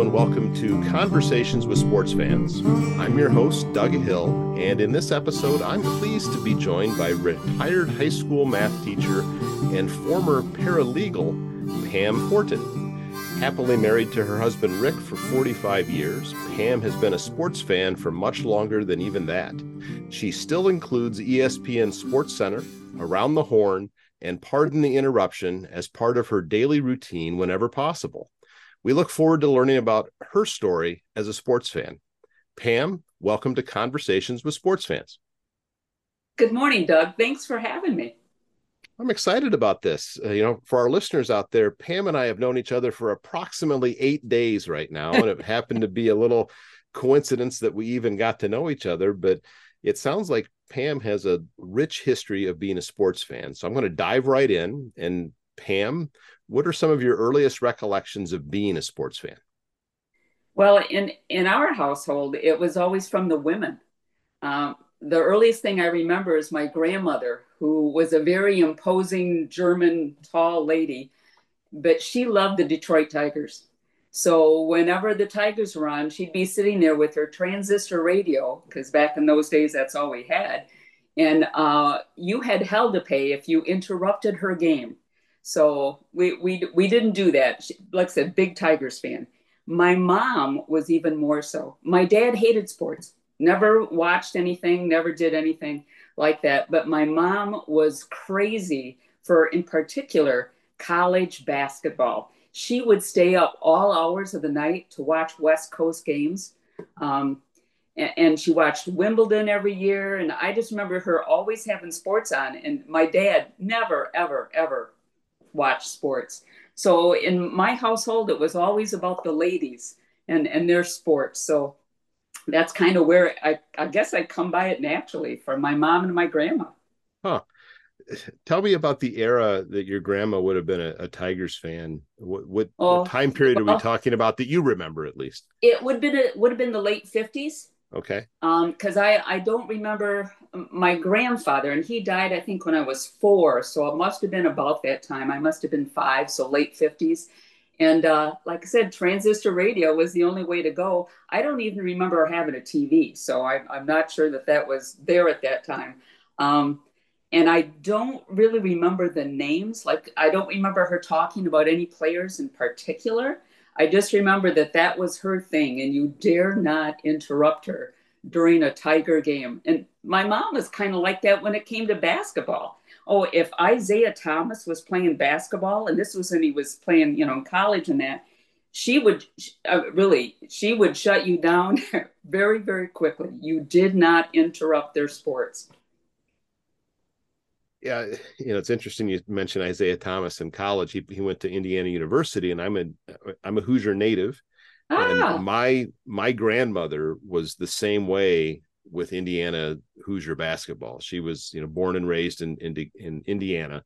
Hello and welcome to Conversations with Sports Fans. I'm your host, Doug Hill, and in this episode, I'm pleased to be joined by retired high school math teacher and former paralegal, Pam Forton. Happily married to her husband, Rick, for 45 years, Pam has been a sports fan for much longer than even that. She still includes ESPN Sports Center, Around the Horn, and Pardon the Interruption as part of her daily routine whenever possible. We look forward to learning about her story as a sports fan. Pam, welcome to Conversations with Sports Fans. Good morning, Doug. Thanks for having me. I'm excited about this. For our listeners out there, Pam and I have known each other for approximately 8 days right now, and it happened to be a little coincidence that we even got to know each other, but it sounds like Pam has a rich history of being a sports fan. So I'm going to dive right in. And Pam, what are some of your earliest recollections of being a sports fan? Well, in our household, it was always from the women. The earliest thing I remember is my grandmother, who was a very imposing German tall lady, but she loved the Detroit Tigers. So whenever the Tigers were on, she'd be sitting there with her transistor radio, because back in those days, that's all we had. And you had hell to pay if you interrupted her game. So we didn't do that. She, like I said, big Tigers fan. My mom was even more so. My dad hated sports, never watched anything, never did anything like that. But my mom was crazy for, in particular, college basketball. She would stay up all hours of the night to watch West Coast games. And she watched Wimbledon every year. And I just remember her always having sports on. And my dad never, ever, ever watched sports. So in my household, it was always about the ladies and their sports. So that's kind of where I guess I come by it naturally from my mom and my grandma. Huh. Tell me about the era that your grandma would have been a Tigers fan. What time period are we talking about that you remember at least? It would have been the late 50s. Okay. Because I don't remember my grandfather, and he died, I think, when I was 4. So it must have been about that time. I must have been 5, so late 50s. And like I said, transistor radio was the only way to go. I don't even remember having a TV, so I'm not sure that was there at that time. And I don't really remember the names. Like, I don't remember her talking about any players in particular. I just remember that was her thing, and you dare not interrupt her during a Tiger game. And my mom was kind of like that when it came to basketball. Oh, if Isiah Thomas was playing basketball, and this was when he was playing, in college and that, she would shut you down very, very quickly. You did not interrupt their sports. Yeah, it's interesting you mentioned Isiah Thomas in college. He went to Indiana University, and I'm a Hoosier native. Ah. And my grandmother was the same way with Indiana Hoosier basketball. She was, born and raised in Indiana,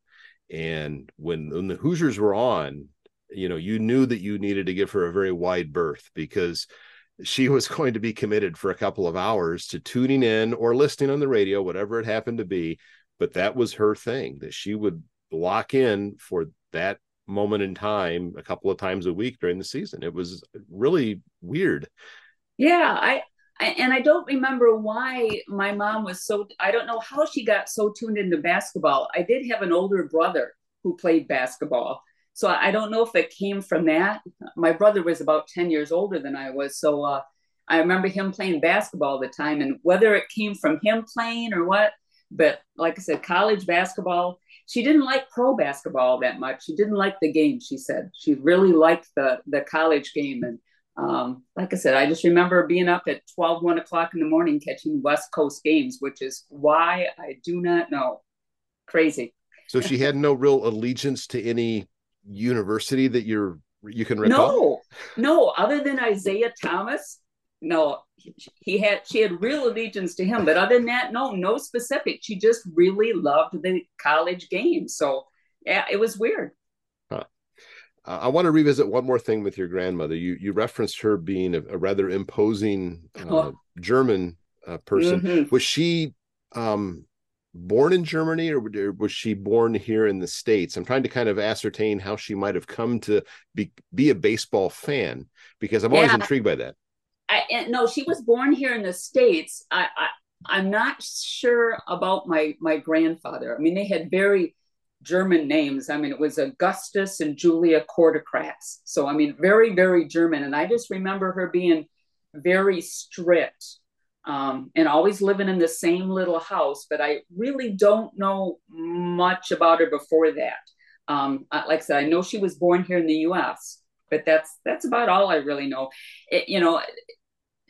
and when the Hoosiers were on, you knew that you needed to give her a very wide berth because she was going to be committed for a couple of hours to tuning in or listening on the radio, whatever it happened to be. But that was her thing, that she would lock in for that moment in time a couple of times a week during the season. It was really weird. Yeah. I don't remember why my mom was so, I don't know how she got so tuned into basketball. I did have an older brother who played basketball, so I don't know if it came from that. My brother was about 10 years older than I was. So I remember him playing basketball all the time, and whether it came from him playing or what. But like I said, college basketball, she didn't like pro basketball that much. She didn't like the game, she said. She really liked the college game. And like I said, I just remember being up at 1 o'clock in the morning catching West Coast games, which is why I do not know. Crazy. So she had no real allegiance to any university that you can recall? No, other than Isiah Thomas. No, she had real allegiance to him, but other than that, no specific. She just really loved the college game. So yeah, it was weird. Huh. I want to revisit one more thing with your grandmother. You referenced her being a rather imposing German person. Mm-hmm. Was she born in Germany, or was she born here in the States? I'm trying to kind of ascertain how she might have come to be a baseball fan, because I'm always intrigued by that. No, she was born here in the States. I'm not sure about my grandfather. I mean, they had very German names. I mean, it was Augustus and Julia Kordekrass. So, I mean, very, very German. And I just remember her being very strict and always living in the same little house. But I really don't know much about her before that. Like I said, I know she was born here in the U.S., but that's about all I really know.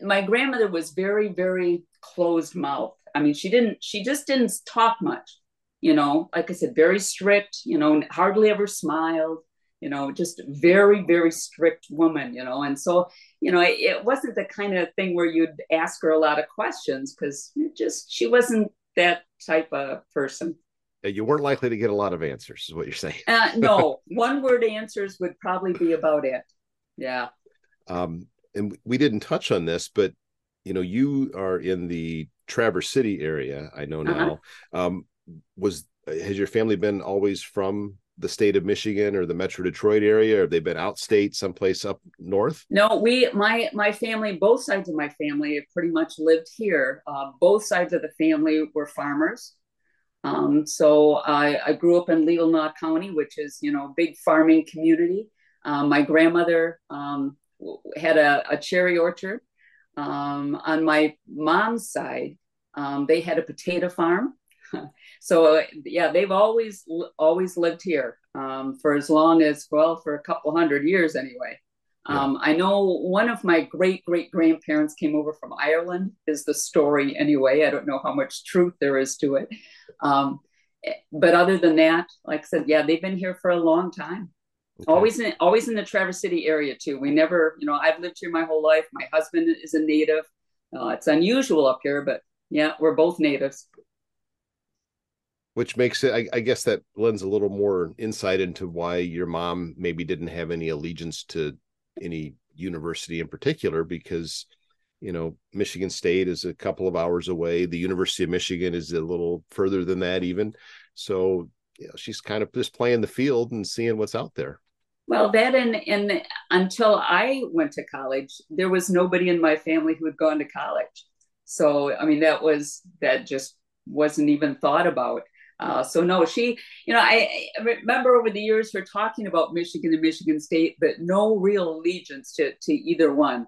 My grandmother was very, very closed mouth. I mean, she just didn't talk much, like I said, very strict, hardly ever smiled, just very, very strict woman, and so, it wasn't the kind of thing where you'd ask her a lot of questions, because she wasn't that type of person. You weren't likely to get a lot of answers, is what you're saying. No, one word answers would probably be about it. Yeah. And we didn't touch on this, but you are in the Traverse City area, I know now. Uh-huh. Has your family been always from the state of Michigan or the Metro Detroit area, or have they been outstate, someplace up north? No, my family, both sides of my family, have pretty much lived here. Both sides of the family were farmers. So I grew up in Leelanau County, which is, big farming community. My grandmother had a cherry orchard. On my mom's side, they had a potato farm. So yeah, they've always lived here for as long as, well, for a couple hundred years anyway. Yeah. I know one of my great-great-grandparents came over from Ireland, is the story anyway. I don't know how much truth there is to it. But other than that, like I said, yeah, they've been here for a long time. Okay. Always in the Traverse City area too. We never, I've lived here my whole life. My husband is a native. It's unusual up here, but yeah, we're both natives. Which makes it, I guess that lends a little more insight into why your mom maybe didn't have any allegiance to any university in particular, because, Michigan State is a couple of hours away. The University of Michigan is a little further than that even. So, she's kind of just playing the field and seeing what's out there. Well, that and until I went to college, there was nobody in my family who had gone to college. So, I mean, that just wasn't even thought about. So no, she, I remember over the years her talking about Michigan and Michigan State, but no real allegiance to either one.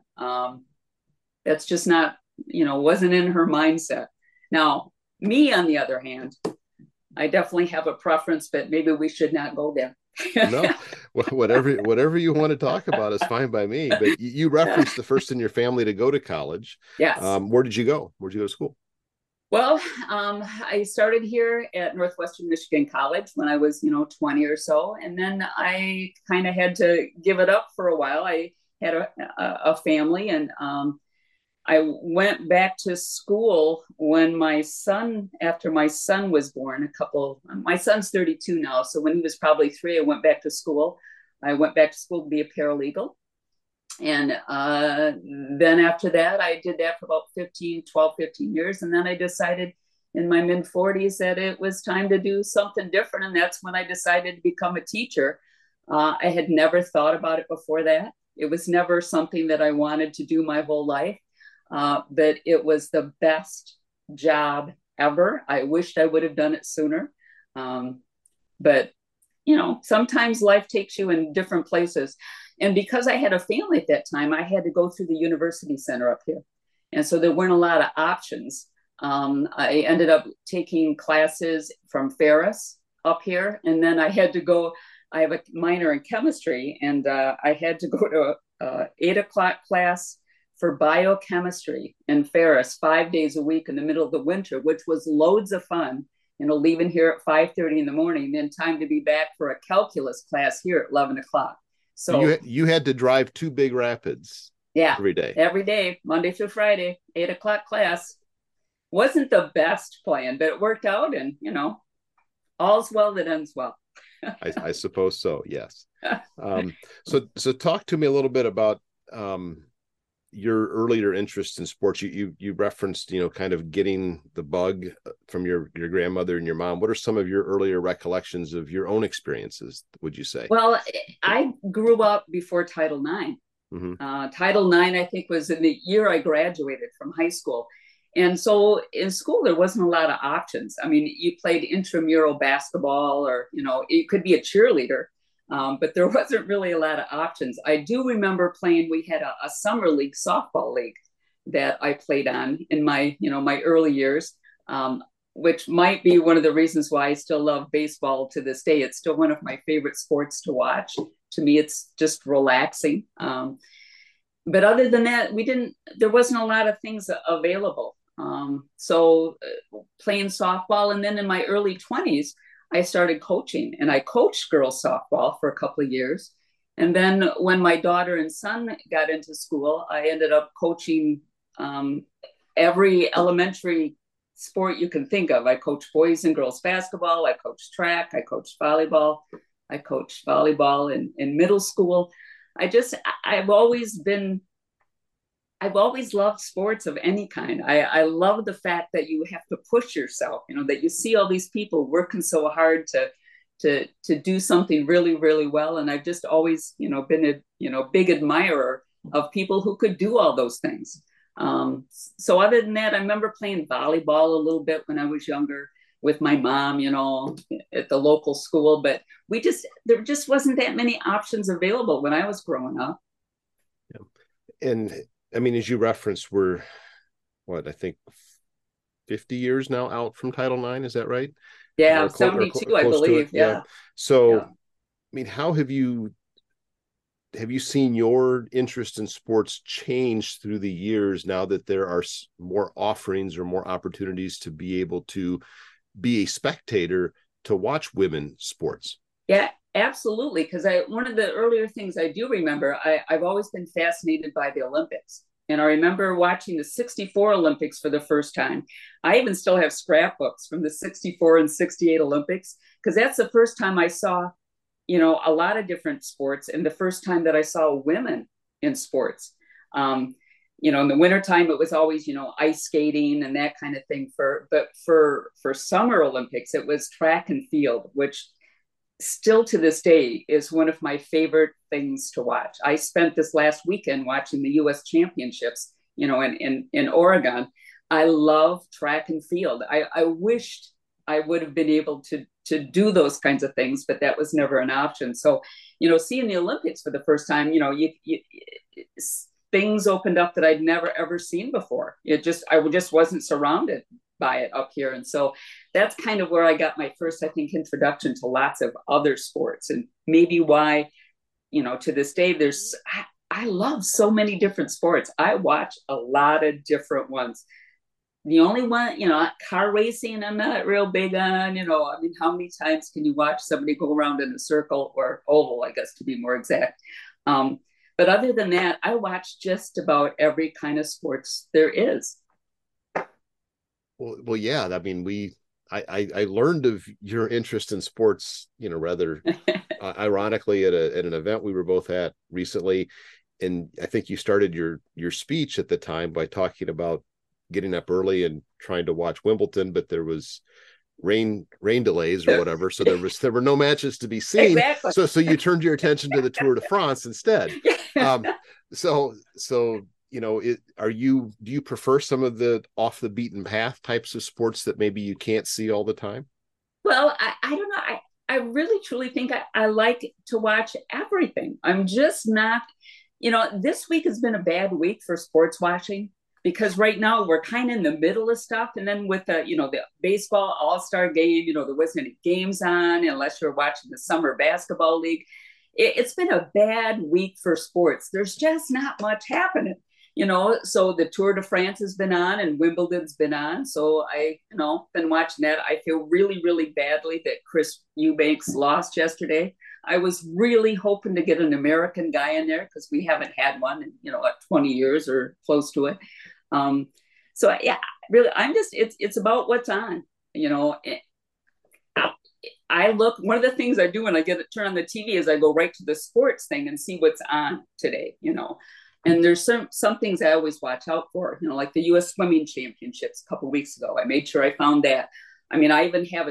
That's just not, wasn't in her mindset. Now, me, on the other hand, I definitely have a preference, but maybe we should not go there. No, whatever you want to talk about is fine by me. But you referenced the first in your family to go to college. Yes. Where did you go? Where did you go to school? Well, I started here at Northwestern Michigan College when I was, 20 or so. And then I kind of had to give it up for a while. I had a family, and I went back to school after my son was born, my son's 32 now. So when he was probably 3, I went back to school. I went back to school to be a paralegal. And then after that, I did that for about 15 years. And then I decided in my mid 40s that it was time to do something different. And that's when I decided to become a teacher. I had never thought about it before that. It was never something that I wanted to do my whole life. But it was the best job ever. I wished I would have done it sooner. But, sometimes life takes you in different places. And because I had a family at that time, I had to go through the University Center up here. And so there weren't a lot of options. I ended up taking classes from Ferris up here. And then I have a minor in chemistry, and I had to go to an 8 o'clock class for biochemistry in Ferris 5 days a week in the middle of the winter, which was loads of fun, leaving here at 5:30 in the morning, then time to be back for a calculus class here at 11 o'clock. So you had to drive to Big Rapids. Yeah, every day, Monday through Friday, 8 o'clock class. Wasn't the best plan, but it worked out, and, all's well that ends well. I suppose so. Yes. So talk to me a little bit about, your earlier interest in sports, you referenced, you know, kind of getting the bug from your grandmother and your mom. What are some of your earlier recollections of your own experiences, would you say? Well, I grew up before Title IX. Mm-hmm. Title IX, I think, was in the year I graduated from high school. And so in school, there wasn't a lot of options. I mean, you played intramural basketball, or, you know, you could be a cheerleader, but there wasn't really a lot of options. I do remember playing, we had a summer league, softball league that I played on in my, you know, my early years, which might be one of the reasons why I still love baseball to this day. It's still one of my favorite sports to watch. To me, it's just relaxing. But other than that, there wasn't a lot of things available. So playing softball, and then in my early 20s, I started coaching, and I coached girls softball for a couple of years. And then when my daughter and son got into school, I ended up coaching every elementary sport you can think of. I coached boys and girls basketball. I coached track. I coached volleyball. I coached volleyball in middle school. I've always loved sports of any kind. I love the fact that you have to push yourself, you know, that you see all these people working so hard to do something really, really well. And I've just always, you know, been a, you know, big admirer of people who could do all those things. So other than that, I remember playing volleyball a little bit when I was younger with my mom, you know, at the local school, but there just wasn't that many options available when I was growing up. Yeah. And I mean, as you referenced, we're, I think 50 years now out from Title IX. Is that right? Yeah, 72, I believe. Yeah. So, yeah. I mean, how have you seen your interest in sports change through the years now that there are more offerings or more opportunities to be able to be a spectator to watch women's sports? Yeah. Absolutely, because one of the earlier things I do remember, I've always been fascinated by the Olympics. And I remember watching the 64 Olympics for the first time. I even still have scrapbooks from the 64 and 68 Olympics, because that's the first time I saw, you know, a lot of different sports, and the first time that I saw women in sports. You know, in the wintertime, it was always, you know, ice skating and that kind of thing. But for summer Olympics, it was track and field, which still to this day is one of my favorite things to watch. I spent this last weekend watching the U.S. championships, you know, in Oregon. I love track and field. I wished I would have been able to do those kinds of things, but that was never an option. So, you know, seeing the Olympics for the first time, you know, things opened up that I'd never, ever seen before. I just wasn't surrounded by it up here. And so that's kind of where I got my first, I think, introduction to lots of other sports, and maybe why, you know, to this day, I love so many different sports. I watch a lot of different ones. The only one, you know, car racing, I'm not real big on, you know, I mean, how many times can you watch somebody go around in a circle, or oval, I guess, to be more exact. But other than that, I watch just about every kind of sports there is. Well, yeah. I mean, I learned of your interest in sports, you know, rather ironically at an event we were both at recently. And I think you started your speech at the time by talking about getting up early and trying to watch Wimbledon, but there was rain delays or whatever. So there were no matches to be seen. Exactly. So you turned your attention to the Tour de France instead. You know, do you prefer some of the off the beaten path types of sports that maybe you can't see all the time? Well, I don't know. I really truly think I like to watch everything. I'm just not, you know, this week has been a bad week for sports watching, because right now we're kind of in the middle of stuff. And then with the, you know, the baseball all-star game, you know, there wasn't any games on unless you're watching the summer basketball league. It's been a bad week for sports. There's just not much happening. You know, so the Tour de France has been on, and Wimbledon's been on. So I, you know, been watching that. I feel really, really badly that Chris Eubanks lost yesterday. I was really hoping to get an American guy in there, because we haven't had one in, you know, like 20 years or close to it. So yeah, really, I'm just, it's about what's on, you know. I look, one of the things I do when I turn on the TV is I go right to the sports thing and see what's on today, you know. And there's some things I always watch out for, you know, like the U.S. Swimming Championships a couple of weeks ago. I made sure I found that. I mean, I even have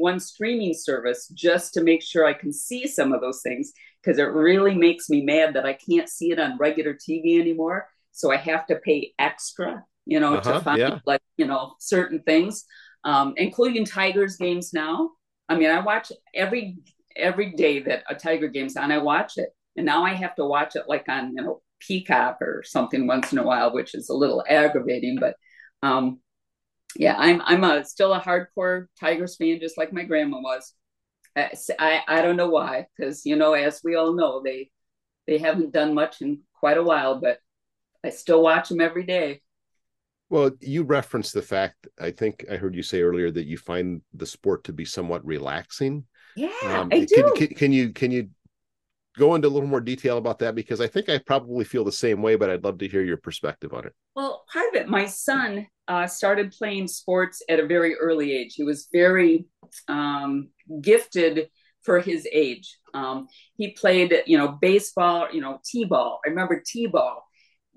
one streaming service just to make sure I can see some of those things, because it really makes me mad that I can't see it on regular TV anymore. So I have to pay extra, you know, to find like, you know, certain things, including Tigers games now. I mean, I watch every day that a Tiger game's on, I watch it. And now I have to watch it like on, you know, Peacock or something once in a while, which is a little aggravating, but, yeah, I'm still a hardcore Tigers fan, just like my grandma was. I don't know why, because, you know, as we all know, they haven't done much in quite a while, but I still watch them every day. Well, you referenced the fact, I think I heard you say earlier, that you find the sport to be somewhat relaxing. Yeah, I do. Can you go into a little more detail about that? Because I think I probably feel the same way, but I'd love to hear your perspective on it. Well, part of it, my son started playing sports at a very early age. He was very gifted for his age. He played, you know, baseball, you know, t-ball. I remember t-ball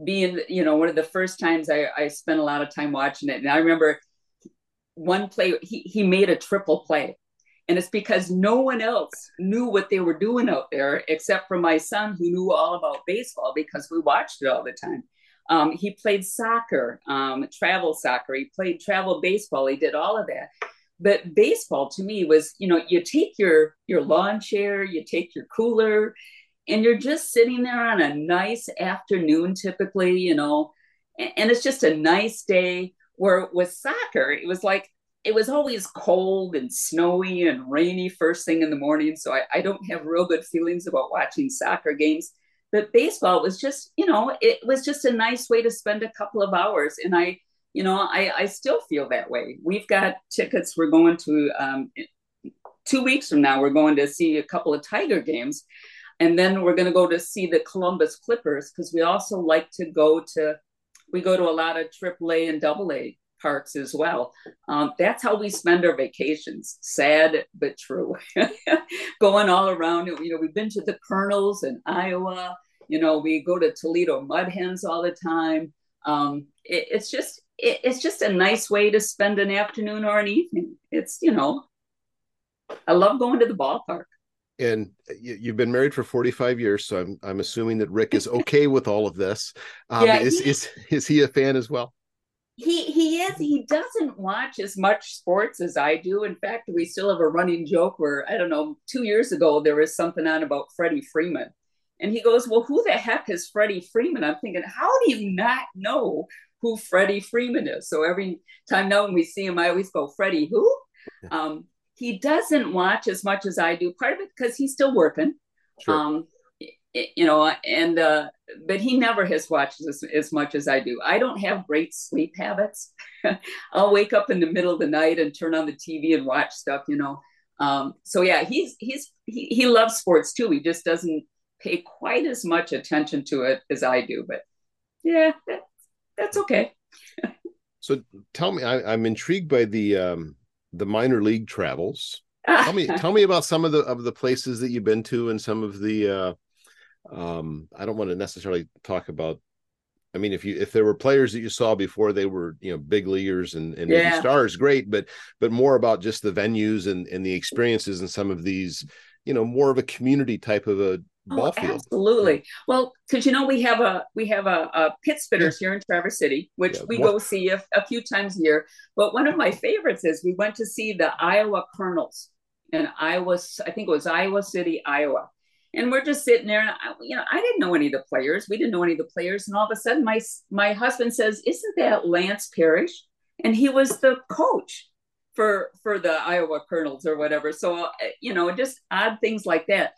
being, you know, one of the first times I spent a lot of time watching it. And I remember one play, he made a triple play. And it's because no one else knew what they were doing out there, except for my son, who knew all about baseball because we watched it all the time. He played soccer, travel soccer. He played travel baseball. He did all of that. But baseball to me was, you know, you take your lawn chair, you take your cooler, and you're just sitting there on a nice afternoon, typically, you know, and it's just a nice day. Where with soccer, it was like, it was always cold and snowy and rainy first thing in the morning. So I don't have real good feelings about watching soccer games, but baseball was just, you know, it was just a nice way to spend a couple of hours. And I still feel that way. We've got tickets. We're going to 2 weeks from now, we're going to see a couple of Tiger games. And then we're going to go to see the Columbus Clippers, because we also like to go to a lot of AAA and AA parks as well. That's how we spend our vacations. Sad, but true. Going all around. You know, we've been to the Colonels in Iowa. You know, we go to Toledo Mud Hens all the time. It's just a nice way to spend an afternoon or an evening. It's, you know, I love going to the ballpark. And you've been married for 45 years, so I'm assuming that Rick is okay with all of this. Is he a fan as well? He is. He doesn't watch as much sports as I do. In fact, we still have a running joke where, I don't know, 2 years ago, there was something on about Freddie Freeman. And he goes, well, who the heck is Freddie Freeman? I'm thinking, how do you not know who Freddie Freeman is? So every time now when we see him, I always go, Freddie who? He doesn't watch as much as I do. Part of it because he's still working. Sure. You know, and but he never has watched as much as I do. I don't have great sleep habits. I'll wake up in the middle of the night and turn on the TV and watch stuff, you know. So yeah, he loves sports too. He just doesn't pay quite as much attention to it as I do. But yeah, that's okay. So tell me, I'm intrigued by the minor league travels. Tell me about some of the places that you've been to and some of the. I don't want to necessarily talk about, I mean, if there were players that you saw before they were, you know, big leaguers and maybe stars, great, but more about just the venues and the experiences and some of these, you know, more of a community type of a ball field. Absolutely. Yeah. Well, because, you know, we have a Pit Spitters here in Traverse City, which we go see a few times a year. But one of my favorites is we went to see the Iowa Colonels in Iowa. I think it was Iowa City, Iowa. And we're just sitting there, and I didn't know any of the players. We didn't know any of the players. And all of a sudden, my husband says, isn't that Lance Parrish? And he was the coach for the Iowa Colonels or whatever. So, you know, just odd things like that.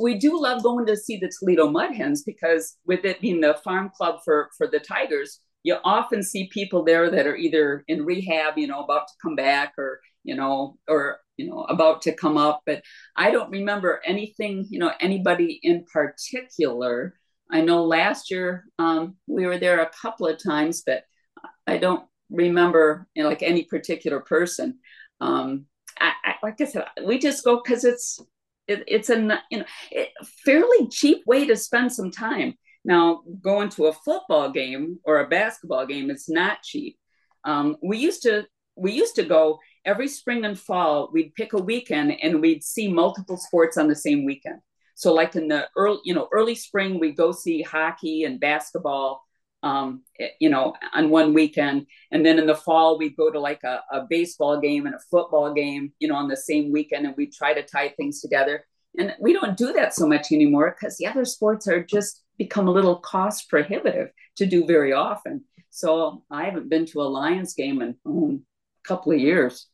We do love going to see the Toledo Mud Hens, because with it being the farm club for the Tigers, you often see people there that are either in rehab, you know, about to come back or about to come up. But I don't remember anything, you know, anybody in particular. I know last year we were there a couple of times, but I don't remember, you know, like any particular person. Like I said, we just go because it's a fairly cheap way to spend some time. Now, going to a football game or a basketball game is not cheap. We used to go every spring and fall. We'd pick a weekend and we'd see multiple sports on the same weekend. So like in the early spring, we go see hockey and basketball, on one weekend. And then in the fall, we'd go to like a baseball game and a football game, on the same weekend. And we try to tie things together. And we don't do that so much anymore because the other sports are just become a little cost prohibitive to do very often. So I haven't been to a Lions game in a couple of years,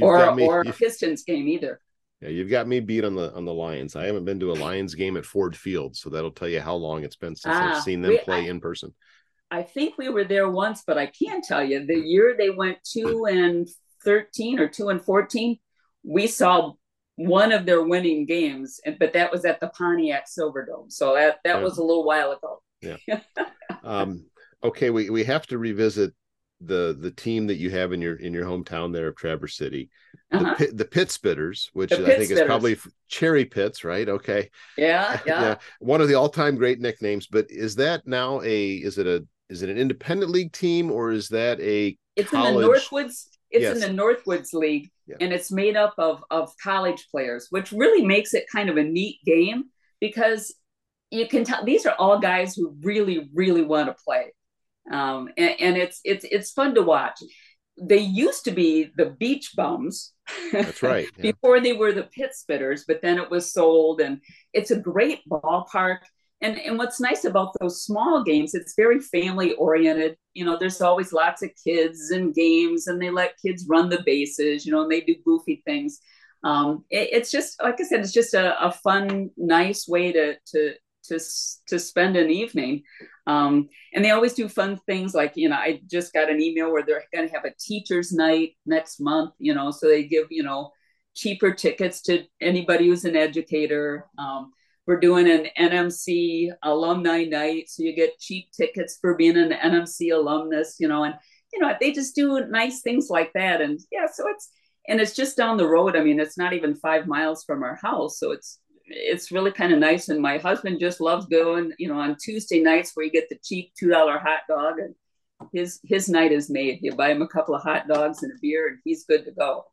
or a Pistons game either. Yeah, you've got me beat on the Lions. I haven't been to a Lions game at Ford Field, so that'll tell you how long it's been since I've seen them play in person. I think we were there once, but I can tell you the year they went 2-13 or 2-14, we saw one of their winning games, but that was at the Pontiac Silverdome. So that was a little while ago. Yeah. Okay, we have to revisit the team that you have in your hometown there of Traverse City, the Pit Spitters, which I think is probably cherry pits, right? Okay. Yeah. Yeah. One of the all-time great nicknames. But is that now is it an independent league team, or is that college? In the Northwoods League, and it's made up of college players, which really makes it kind of a neat game because you can tell these are all guys who really, really want to play. And it's fun to watch. They used to be the Beach Bums. That's right. Yeah. Before they were the Pit Spitters, but then it was sold, and it's a great ballpark. And what's nice about those small games, it's very family oriented. There's always lots of kids and games, and they let kids run the bases, and they do goofy things. It's just, like I said, it's just a fun, nice way to spend an evening. And they always do fun things like, I just got an email where they're going to have a teacher's night next month, so they give, cheaper tickets to anybody who's an educator. We're doing an NMC alumni night, so you get cheap tickets for being an NMC alumnus, and they just do nice things like that. And yeah, so it's just down the road. I mean, it's not even 5 miles from our house. So it's really kind of nice. And my husband just loves going, on Tuesday nights where you get the cheap $2 hot dog, and his night is made. You buy him a couple of hot dogs and a beer, and he's good to go.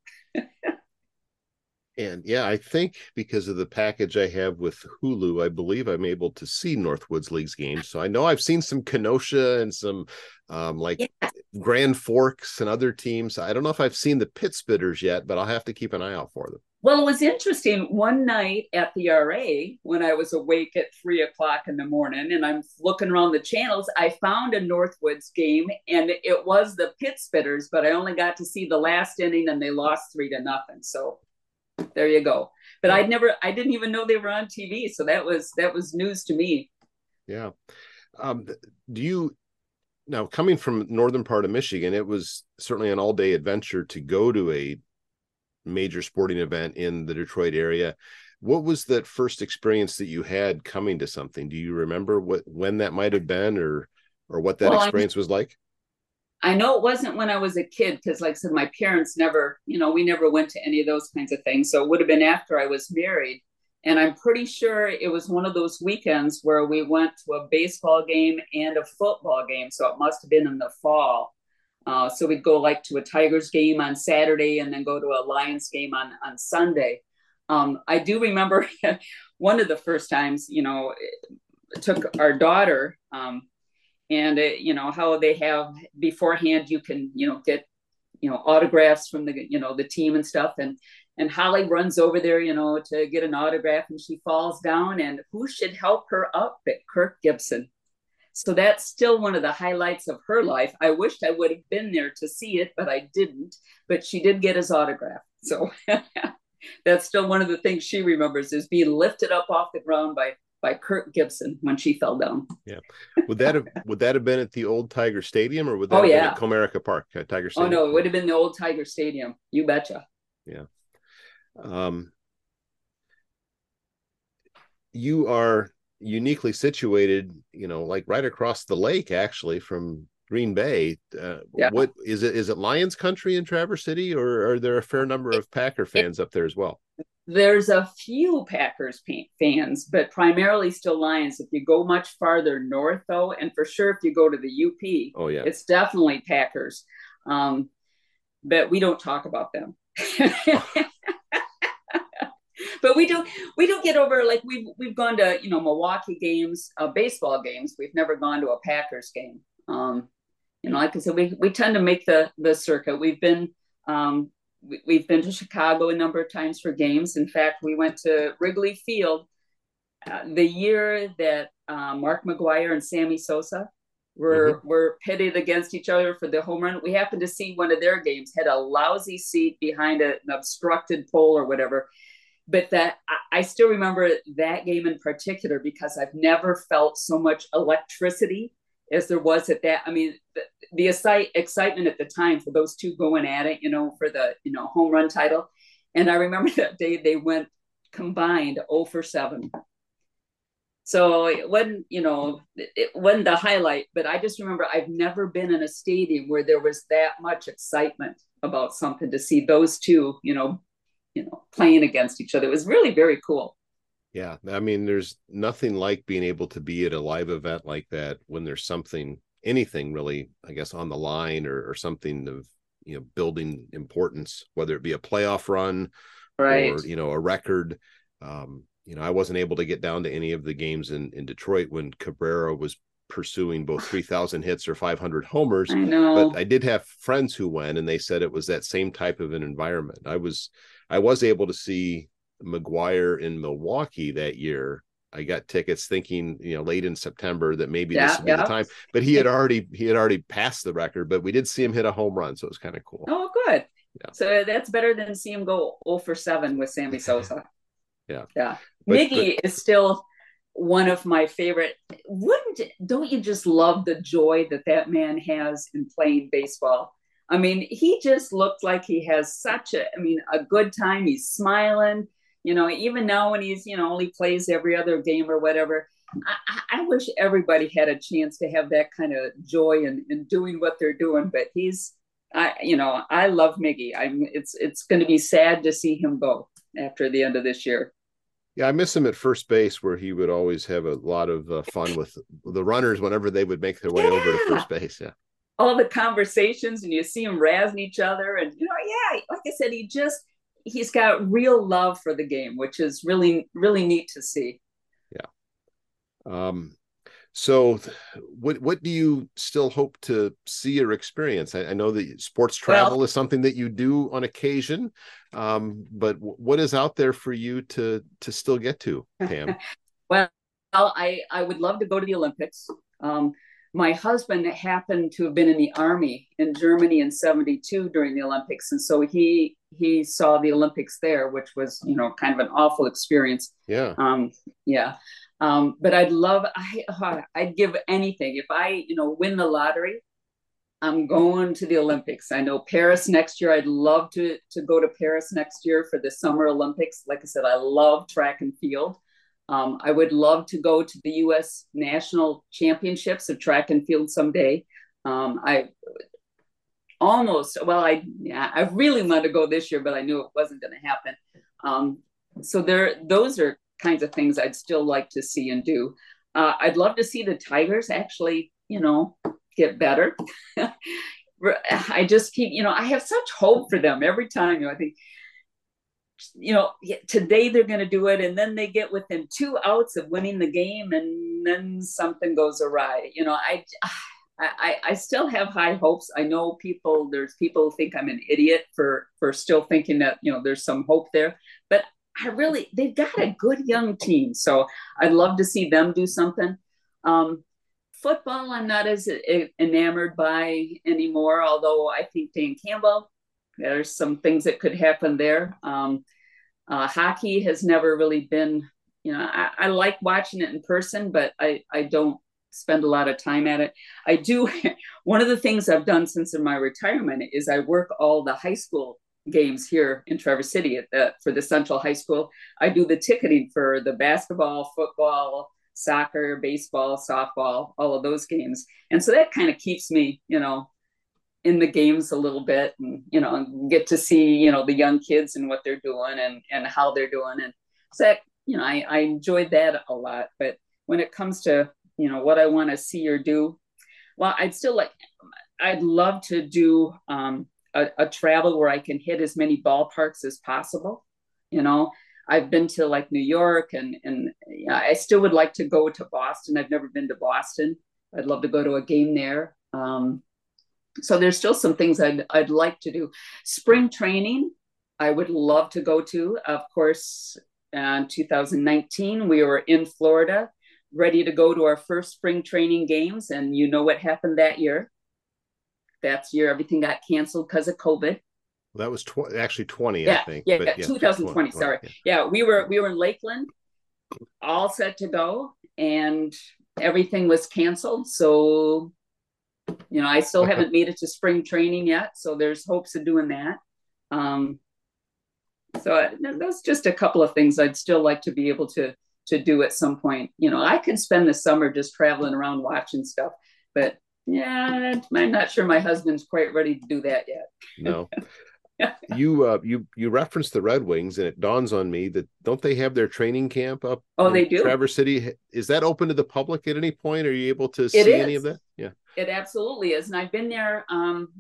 And yeah, I think because of the package I have with Hulu, I believe I'm able to see Northwoods League's games. So I know I've seen some Kenosha and some Grand Forks and other teams. I don't know if I've seen the Pit Spitters yet, but I'll have to keep an eye out for them. Well, it was interesting. One night at the RA, when I was awake at 3:00 in the morning and I'm looking around the channels, I found a Northwoods game, and it was the Pit Spitters, but I only got to see the last inning, and they lost 3-0. So there you go. But I didn't even know they were on TV. So that was news to me. Yeah. Now coming from northern part of Michigan, it was certainly an all-day adventure to go to a major sporting event in the Detroit area. What was that first experience that you had coming to something? Do you remember when that might have been or what that experience was like? I know it wasn't when I was a kid, because like I said, my parents never, we never went to any of those kinds of things. So it would have been after I was married. And I'm pretty sure it was one of those weekends where we went to a baseball game and a football game. So it must have been in the fall. So we'd go like to a Tigers game on Saturday and then go to a Lions game on Sunday. I do remember one of the first times, took our daughter, and how they have beforehand, you can, get, autographs from the, the team and stuff. And Holly runs over there, to get an autograph, and she falls down, and who should help her up but Kirk Gibson. So that's still one of the highlights of her life. I wished I would have been there to see it, but I didn't, but she did get his autograph. So that's still one of the things she remembers, is being lifted up off the ground by Kirk Gibson when she fell down. Yeah. Would that have been at the old Tiger Stadium, or would that have been at Comerica Park, Tiger Stadium? Oh no, it would have been the old Tiger Stadium. You betcha. Yeah. You are uniquely situated, like right across the lake actually from Green Bay. What is it? Is it Lions country in Traverse City, or are there a fair number of Packer fans up there as well? There's a few Packers fans, but primarily still Lions. If you go much farther north, though, and for sure if you go to the UP, oh, yeah, it's definitely Packers. But we don't talk about them. But we don't get over, like, we've gone to, you know, Milwaukee games, baseball games. We've never gone to a Packers game. You know, like I said, we tend to make the circuit. We've been to Chicago a number of times for games. In fact, we went to Wrigley Field the year that Mark McGuire and Sammy Sosa were pitted against each other for the home run. We happened to see one of their games, had a lousy seat behind an obstructed pole or whatever. But I still remember that game in particular because I've never felt so much electricity as there was at that. I mean, the excitement at the time for those two going at it, you know, for the, you know, home run title. And I remember that day they went combined 0-for-7. So it wasn't, you know, it wasn't the highlight, but I just remember I've never been in a stadium where there was that much excitement about something to see those two, you know, playing against each other. It was really very cool. Yeah. I mean, there's nothing like being able to be at a live event like that when there's anything really, I guess, on the line or something of, you know, building importance, whether it be a playoff run, right, or, you know, a record. You know, I wasn't able to get down to any of the games in Detroit when Cabrera was pursuing both 3,000 hits or 500 homers. I know. But I did have friends who went, and they said it was that same type of an environment. I was able to see McGuire in Milwaukee that year. I got tickets thinking, you know, late in September that maybe this would be the time, but he had already passed the record, but we did see him hit a home run. So it was kind of cool. Oh, good. Yeah. So that's better than see him go 0-for-7 with Sammy Sosa. Yeah. Yeah. Miggy is still one of my favorite. Don't you just love the joy that man has in playing baseball? I mean, he just looked like he has a good time. He's smiling, you know, even now when he's, you know, only plays every other game or whatever. I wish everybody had a chance to have that kind of joy in doing what they're doing, but I love Miggy. It's going to be sad to see him go after the end of this year. Yeah, I miss him at first base, where he would always have a lot of fun with the runners whenever they would make their way over to first base. Yeah, all the conversations, and you see him razzing each other, and, you know, yeah, like I said, he's got real love for the game, which is really, really neat to see. Yeah. So what do you still hope to see or experience? I know that sports travel is something that you do on occasion, but what is out there for you to still get to, Pam? Well, I would love to go to the Olympics. My husband happened to have been in the army in Germany in 1972 during the Olympics. And so he saw the Olympics there, which was, you know, kind of an awful experience. Yeah. Yeah. But I'd give anything. If I, you know, win the lottery, I'm going to the Olympics. I know Paris next year. I'd love to go to Paris next year for the Summer Olympics. Like I said, I love track and field. I would love to go to the U.S. National Championships of track and field someday. I really wanted to go this year, but I knew it wasn't going to happen. So those are kinds of things I'd still like to see and do. I'd love to see the Tigers actually, you know, get better. I just keep, you know, I have such hope for them every time. You know, I think, you know, today they're going to do it, and then they get within 2 outs of winning the game, and then something goes awry. You know, I still have high hopes. I know there's people who think I'm an idiot for still thinking that, you know, there's some hope there, but they've got a good young team. So I'd love to see them do something. Football, I'm not as enamored by anymore, although I think Dan Campbell, there's some things that could happen there. Hockey has never really been, you know, I like watching it in person, but I don't spend a lot of time at it. One of the things I've done since my retirement is I work all the high school games here in Traverse City for the Central High School. I do the ticketing for the basketball, football, soccer, baseball, softball, all of those games. And so that kind of keeps me, you know, in the games a little bit, and, you know, and get to see, you know, the young kids and what they're doing and how they're doing. And so that, you know, I enjoyed that a lot. But when it comes to, you know, what I want to see or do, well, I'd love to do a travel where I can hit as many ballparks as possible. You know, I've been to like New York and I still would like to go to Boston. I've never been to Boston. I'd love to go to a game there. So there's still some things I'd like to do. Spring training, I would love to go to. Of course, in 2019, we were in Florida, ready to go to our first spring training games. And you know what happened that year? That year, everything got canceled because of COVID. Well, that was actually 20, yeah, I think. Yeah, but yeah, 2020, sorry. Yeah, we were in Lakeland, all set to go, and everything was canceled. So, you know, I still haven't made it to spring training yet. So there's hopes of doing that. So that's just a couple of things I'd still like to be able to do at some point. You know, I could spend the summer just traveling around watching stuff, but yeah, I'm not sure my husband's quite ready to do that yet. No. You referenced the Red Wings, and it dawns on me that don't they have their training camp up? Oh, they do. Traverse City, is that open to the public at any point? Are you able to see any of that? Yeah, it absolutely is. And I've been there,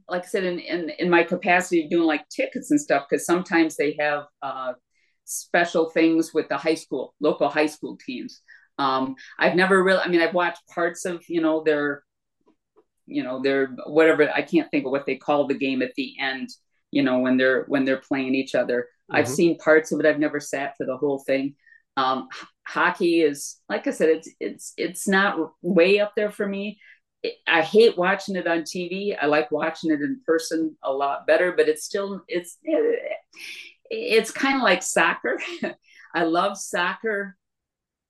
like I said, in my capacity of doing like tickets and stuff, because sometimes they have special things with the local high school teams. I've never really, I mean, I've watched parts of, you know, their whatever, I can't think of what they call the game at the end. You know, when they're playing each other, mm-hmm. I've seen parts of it. I've never sat for the whole thing. Hockey is, like I said, it's not way up there for me. I hate watching it on TV. I like watching it in person a lot better, but it's still, it's kind of like soccer. I love soccer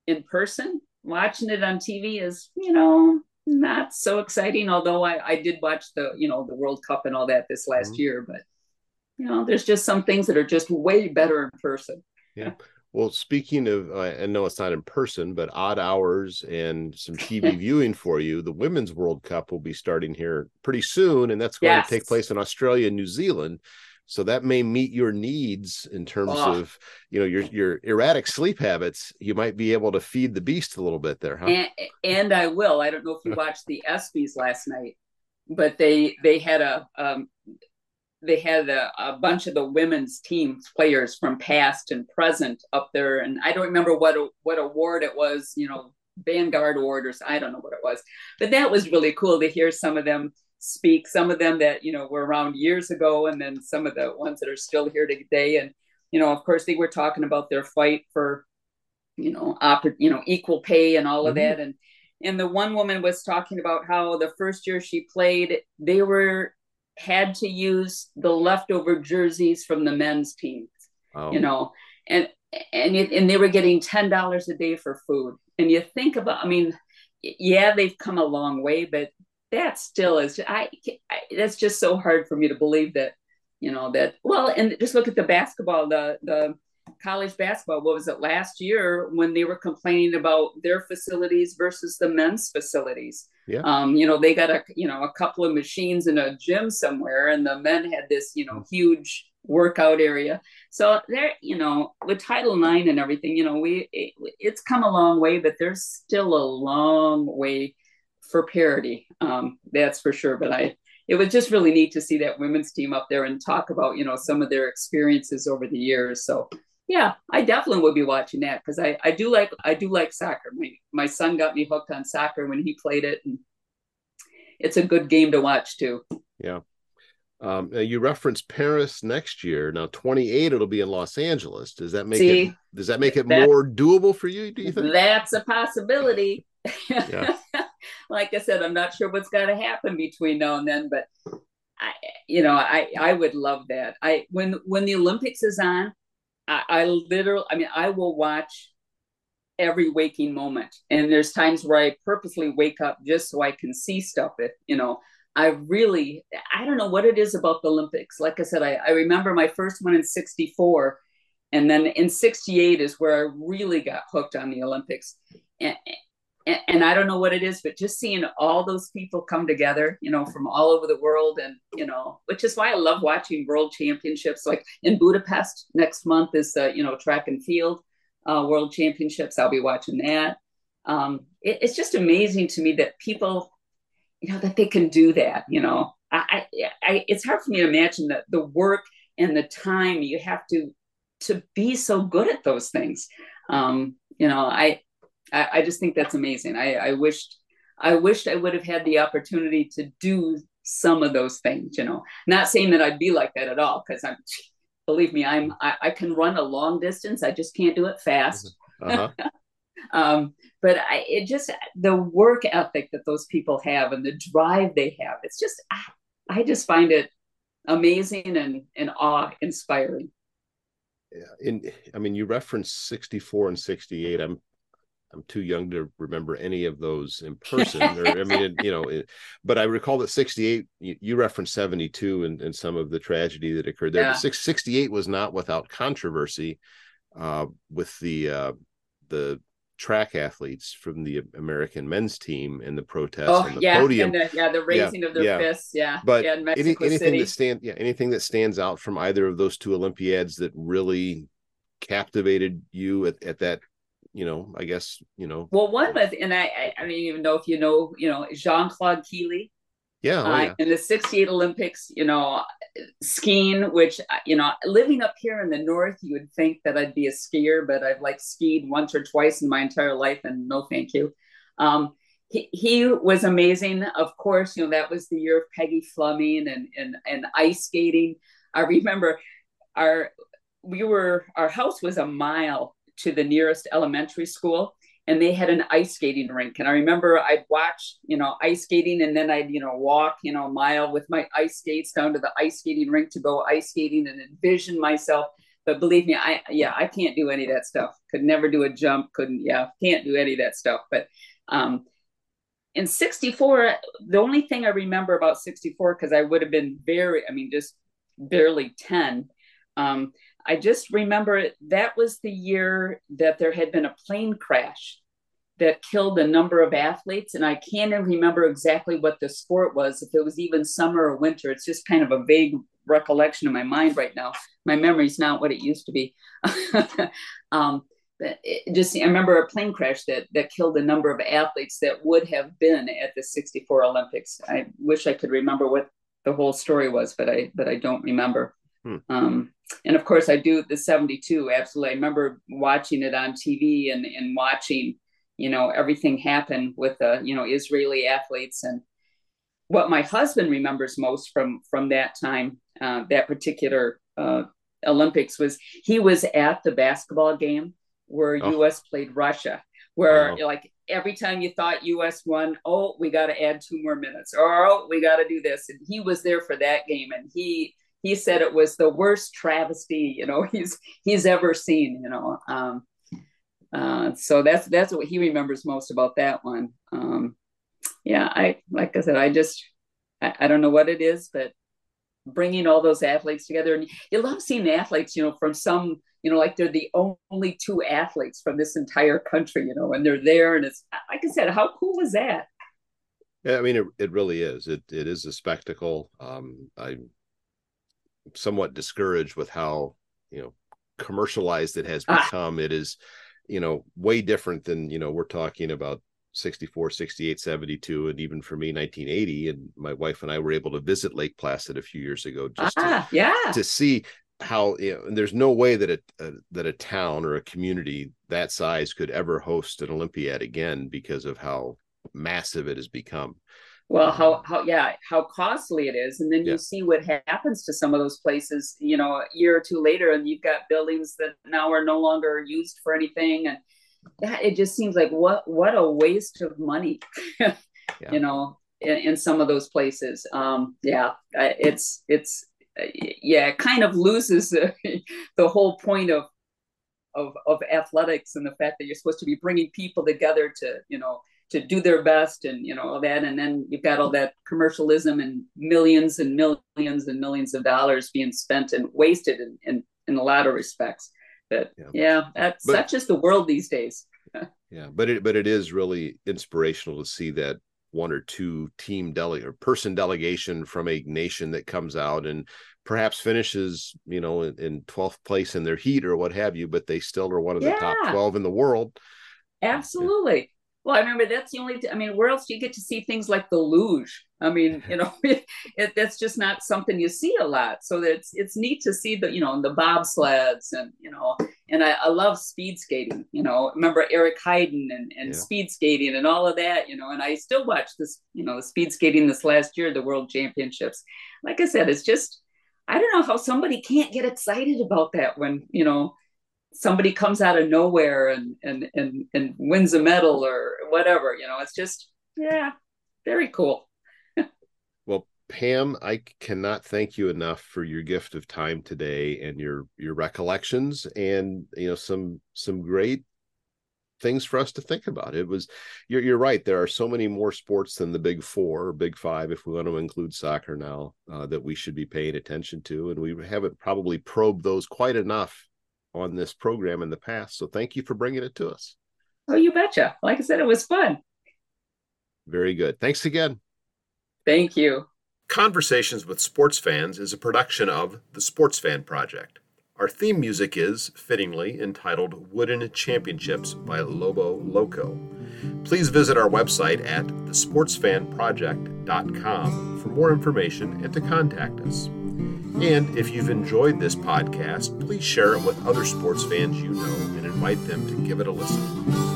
in person. Watching it on TV is, you know, not so exciting. Although I did watch the, you know, the World Cup and all that this last mm-hmm. year, but you know, there's just some things that are just way better in person. Yeah. Well, speaking of, and no, it's not in person, but odd hours and some TV viewing for you, the Women's World Cup will be starting here pretty soon. And that's going to take place in Australia and New Zealand. So that may meet your needs in terms of, you know, your erratic sleep habits. You might be able to feed the beast a little bit there, huh? And I will. I don't know if you watched the ESPYs last night, but they had a bunch of the women's team players from past and present up there. And I don't remember what award it was, you know, Vanguard Award or I don't know what it was, but that was really cool to hear some of them speak, some of them that, you know, were around years ago. And then some of the ones that are still here today. And, you know, of course they were talking about their fight for, you know, equal pay and all mm-hmm. of that. And the one woman was talking about how the first year she played, they had to use the leftover jerseys from the men's teams, you know, and they were getting $10 a day for food. And you think about, I mean, yeah, they've come a long way, but that still is, that's just so hard for me to believe that, you know, that, well, and just look at the basketball, the college basketball, what was it last year when they were complaining about their facilities versus the men's facilities? Yeah. You know, they got a couple of machines in a gym somewhere, and the men had this, you know, huge workout area. So there, you know, with Title IX and everything, you know, it's come a long way, but there's still a long way for parity. That's for sure. But it was just really neat to see that women's team up there and talk about, you know, some of their experiences over the years. So yeah, I definitely would be watching that, because I do like soccer. My son got me hooked on soccer when he played it, and it's a good game to watch too. Yeah. You referenced Paris next year. Now 28, it'll be in Los Angeles. Does that make it more doable for you, do you think? That's a possibility. Yeah. Like I said, I'm not sure what's going to happen between now and then, but I would love that. When the Olympics is on, I will watch every waking moment. And there's times where I purposely wake up just so I can see stuff. I don't know what it is about the Olympics. Like I said, I remember my first one in 1964. And then in 1968 is where I really got hooked on the Olympics. And, And I don't know what it is, but just seeing all those people come together, you know, from all over the world. And, you know, which is why I love watching world championships. Like in Budapest next month is, you know, track and field world championships. I'll be watching that. It's just amazing to me that people, you know, that they can do that. You know, I it's hard for me to imagine that the work and the time you have to be so good at those things. You know, I just think that's amazing. I wished I would have had the opportunity to do some of those things, you know, not saying that I'd be like that at all. Cause I can run a long distance. I just can't do it fast. Uh-huh. But the work ethic that those people have and the drive they have, it's just, I just find it amazing and awe inspiring. Yeah. And I mean, you referenced 64 and 68. I'm too young to remember any of those in person. But I recall that 68, you referenced 72 and some of the tragedy that occurred there. Yeah. But 68 was not without controversy with the track athletes from the American men's team and the protests on the podium. And the raising of their fists. Yeah. But in Mexico City. Anything that stands out from either of those two Olympiads that really captivated you at that, you know, I guess, you know. Well, one was, and I don't even know if you know, Jean-Claude Keighley. Yeah, in the 68 Olympics, you know, skiing, which, you know, living up here in the north, you would think that I'd be a skier, but I've like skied once or twice in my entire life, and no thank you. He was amazing. Of course, you know, that was the year of Peggy Fleming and ice skating. I remember our house was a mile to the nearest elementary school, and they had an ice skating rink. And I remember I'd watch, you know, ice skating, and then I'd, you know, walk, you know, a mile with my ice skates down to the ice skating rink to go ice skating and envision myself. But believe me, I can't do any of that stuff. Could never do a jump. Can't do any of that stuff. But in 64, the only thing I remember about 64, because I would have been just barely 10, I just remember that was the year that there had been a plane crash that killed a number of athletes. And I can't even remember exactly what the sport was, if it was even summer or winter. It's just kind of a vague recollection in my mind right now. My memory's not what it used to be. I remember a plane crash that killed a number of athletes that would have been at the 64 Olympics. I wish I could remember what the whole story was, but I don't remember. And of course I do the 72. Absolutely. I remember watching it on TV and watching, you know, everything happen with the, you know, Israeli athletes. And what my husband remembers most from that time, that particular Olympics, was he was at the basketball game where U.S. played Russia, where like every time you thought U.S. won, we got to add 2 more minutes, or we got to do this. And he was there for that game. And he said it was the worst travesty, you know, he's ever seen, you know. So that's what he remembers most about that one. I don't know what it is, but bringing all those athletes together, and you love seeing athletes, you know, from some, you know, like they're the only 2 athletes from this entire country, you know, and they're there, and it's, like I said, how cool was that? Yeah, I mean, it really is. It is a spectacle. I'm somewhat discouraged with how, you know, commercialized it has become. It is, you know, way different than, you know, we're talking about 64, 68, 72, and even for me, 1980. And my wife and I were able to visit Lake Placid a few years ago to see how, you know, and there's no way that a town or a community that size could ever host an Olympiad again because of how massive it has become. Well, how costly it is. And then you see what happens to some of those places, you know, a year or 2 later, and you've got buildings that now are no longer used for anything. And that, it just seems like what a waste of money, you know, in some of those places. It kind of loses the whole point of athletics, and the fact that you're supposed to be bringing people together to, you know, to do their best, and, you know, all that. And then you've got all that commercialism and millions and millions and millions of dollars being spent and wasted in a lot of respects. But that's such is the world these days. Yeah, but it is really inspirational to see that one or two team delegate or person delegation from a nation that comes out and perhaps finishes, you know, in 12th place in their heat or what have you, but they still are one of the top 12 in the world. Absolutely. Yeah. Well, I remember that's the only, where else do you get to see things like the luge? That's just not something you see a lot. So it's neat to see the, the bobsleds and, and I love speed skating, remember Eric Heiden and speed skating and all of that, and I still watch this, the speed skating this last year, the world championships. Like I said, it's just, I don't know how somebody can't get excited about that when, somebody comes out of nowhere and wins a medal or whatever, it's just, very cool. Well, Pam, I cannot thank you enough for your gift of time today and your recollections and, some great things for us to think about. It was, you're right. There are so many more sports than the big four or big five, if we want to include soccer now, that we should be paying attention to. And we haven't probably probed those quite enough on this program in the past. So thank you for bringing it to us. Oh, you betcha. Like I said, it was fun. Very good. Thanks again. Thank you. Conversations with Sports Fans is a production of the Sports Fan Project. Our theme music is, fittingly, entitled Wooden Championships by Lobo Loco. Please visit our website at thesportsfanproject.com for more information and to contact us. And if you've enjoyed this podcast, please share it with other sports fans you know and invite them to give it a listen.